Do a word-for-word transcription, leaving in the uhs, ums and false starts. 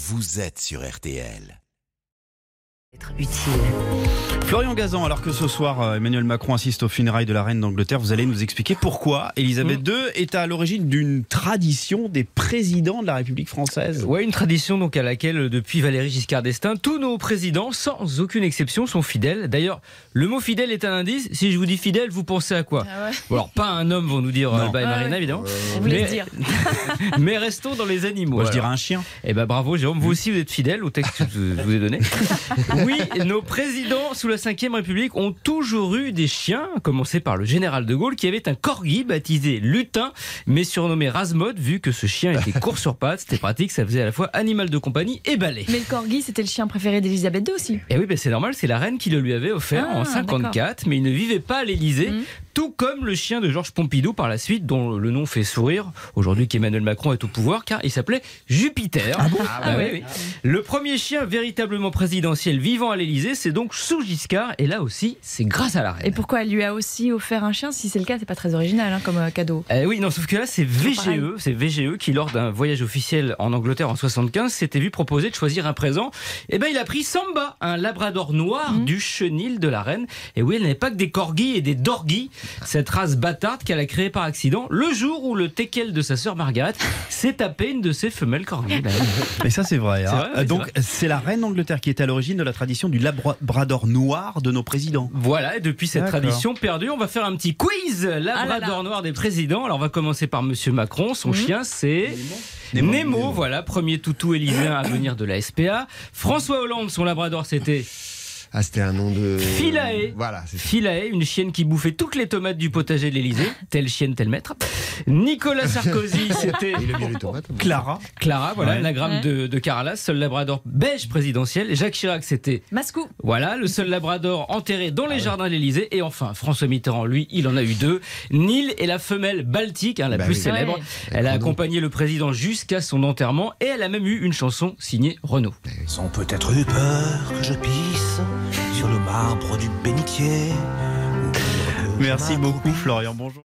Vous êtes sur R T L. Être utile. Florian Gazan, alors que ce soir Emmanuel Macron assiste aux funérailles de la reine d'Angleterre, vous allez nous expliquer pourquoi Elisabeth mmh. deux est à l'origine d'une tradition des présidents de la République française. Oui, une tradition donc à laquelle, depuis Valéry Giscard d'Estaing, tous nos présidents, sans aucune exception, sont fidèles. D'ailleurs, le mot fidèle est un indice. Si je vous dis fidèle, vous pensez à quoi? ah ouais. bon, Alors, pas un homme, vont nous dire euh, bah, ah Marina, ouais. évidemment. Euh... Mais, dire. mais restons dans les animaux. Moi, je dirais un chien. Eh ben, bravo, Jérôme. Vous aussi, vous êtes fidèle au texte que je vous ai donné. Oui, nos présidents sous la cinquième République ont toujours eu des chiens, à commencer par le général de Gaulle qui avait un corgi baptisé Lutin, mais surnommé Rasemotte, vu que ce chien était court sur pattes. C'était pratique, ça faisait à la fois animal de compagnie et balai. Mais le corgi, c'était le chien préféré d'Elisabeth deux aussi. Et oui, ben c'est normal, c'est la reine qui le lui avait offert ah, en cinquante-quatre, mais il ne vivait pas à l'Élysée. Mmh. Tout comme le chien de Georges Pompidou par la suite, dont le nom fait sourire aujourd'hui qu'Emmanuel Macron est au pouvoir, car il s'appelait Jupiter. Ah bon ah, bah oui, oui. Le premier chien véritablement présidentiel vivant à l'Elysée, c'est donc sous Giscard, et là aussi, c'est grâce à la reine. Et pourquoi elle lui a aussi offert un chien? Si c'est le cas, c'est pas très original hein, comme cadeau. Euh, oui, non, sauf que là, c'est V G E, c'est V G E qui, lors d'un voyage officiel en Angleterre en soixante-quinze, s'était vu proposer de choisir un présent. Et bien, il a pris Samba, un labrador noir mmh. du chenil de la reine. Et oui, elle n'avait pas que des corgis et des dorgis. Cette race bâtarde qu'elle a créée par accident le jour où le teckel de sa sœur Margaret s'est tapé une de ses femelles corgis. Et ça c'est vrai, hein. c'est vrai oui, donc c'est, vrai. c'est la reine d'Angleterre qui est à l'origine de la tradition du labrador noir de nos présidents. Voilà, et depuis cette D'accord. tradition perdue, on va faire un petit quiz labrador ah là là. noir des présidents. Alors on va commencer par Monsieur Macron, son mmh. chien c'est... Nemo, Nemo, Nemo, voilà, premier toutou élyséen à venir de la S P A. François Hollande, son labrador c'était... Ah, c'était un nom de... Philae. Voilà, c'est ça. Philae, une chienne qui bouffait toutes les tomates du potager de l'Élysée. Telle chienne, tel maître. Nicolas Sarkozy, c'était... Il a mis les tomates, Clara. Clara, voilà, ouais. l'anagramme ouais. de, de Caralas, seul labrador beige présidentiel. Jacques Chirac, c'était... Mascou. Voilà, le seul labrador enterré dans les ah, jardins ouais. de l'Élysée. Et enfin, François Mitterrand, lui, il en a eu deux. Nile est la femelle baltique, hein, la bah, plus oui. célèbre. Ouais. Elle a accompagné le président jusqu'à son enterrement. Et elle a même eu une chanson signée Renaud. Ils ont peut-être eu peur que je pisse sur le marbre du bénitier. Merci beaucoup Florian, bonjour.